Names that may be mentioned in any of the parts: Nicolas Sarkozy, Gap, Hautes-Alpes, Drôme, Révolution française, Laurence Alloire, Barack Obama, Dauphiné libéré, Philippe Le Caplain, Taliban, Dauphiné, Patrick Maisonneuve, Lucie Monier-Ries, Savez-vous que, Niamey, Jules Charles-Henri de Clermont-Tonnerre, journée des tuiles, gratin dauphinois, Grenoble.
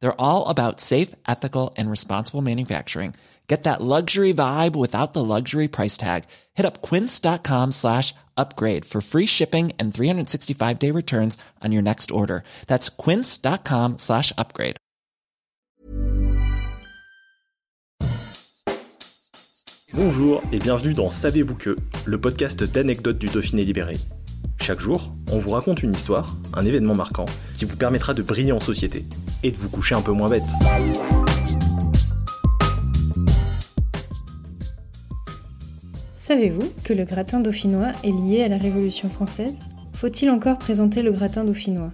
They're all about safe, ethical, and responsible manufacturing. Get that luxury vibe without the luxury price tag. Hit up quince.com/upgrade for free shipping and 365-day returns on your next order. That's quince.com/upgrade. Bonjour et bienvenue dans Savez-vous que, le podcast d'anecdotes du Dauphiné libéré. Chaque jour, on vous raconte une histoire, un événement marquant, qui vous permettra de briller en société et de vous coucher un peu moins bête. Savez-vous que le gratin dauphinois est lié à la Révolution française ? Faut-il encore présenter le gratin dauphinois ?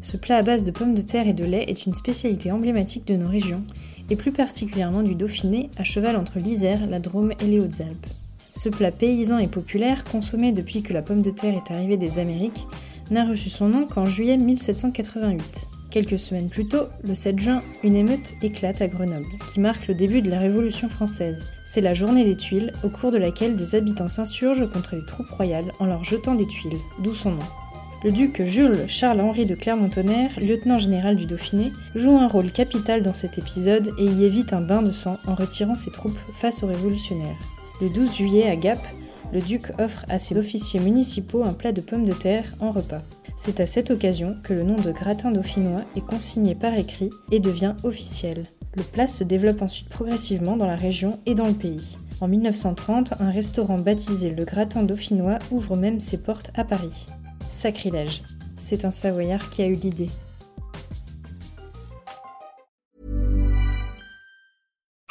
Ce plat à base de pommes de terre et de lait est une spécialité emblématique de nos régions, et plus particulièrement du Dauphiné, à cheval entre l'Isère, la Drôme et les Hautes-Alpes. Ce plat paysan et populaire, consommé depuis que la pomme de terre est arrivée des Amériques, n'a reçu son nom qu'en juillet 1788. Quelques semaines plus tôt, le 7 juin, une émeute éclate à Grenoble, qui marque le début de la Révolution française. C'est la journée des tuiles, au cours de laquelle des habitants s'insurgent contre les troupes royales en leur jetant des tuiles, d'où son nom. Le duc Jules Charles-Henri de Clermont-Tonnerre, lieutenant général du Dauphiné, joue un rôle capital dans cet épisode et y évite un bain de sang en retirant ses troupes face aux révolutionnaires. Le 12 juillet à Gap, le duc offre à ses officiers municipaux un plat de pommes de terre en repas. C'est à cette occasion que le nom de gratin dauphinois est consigné par écrit et devient officiel. Le plat se développe ensuite progressivement dans la région et dans le pays. En 1930, un restaurant baptisé le gratin dauphinois ouvre même ses portes à Paris. Sacrilège, c'est un Savoyard qui a eu l'idée.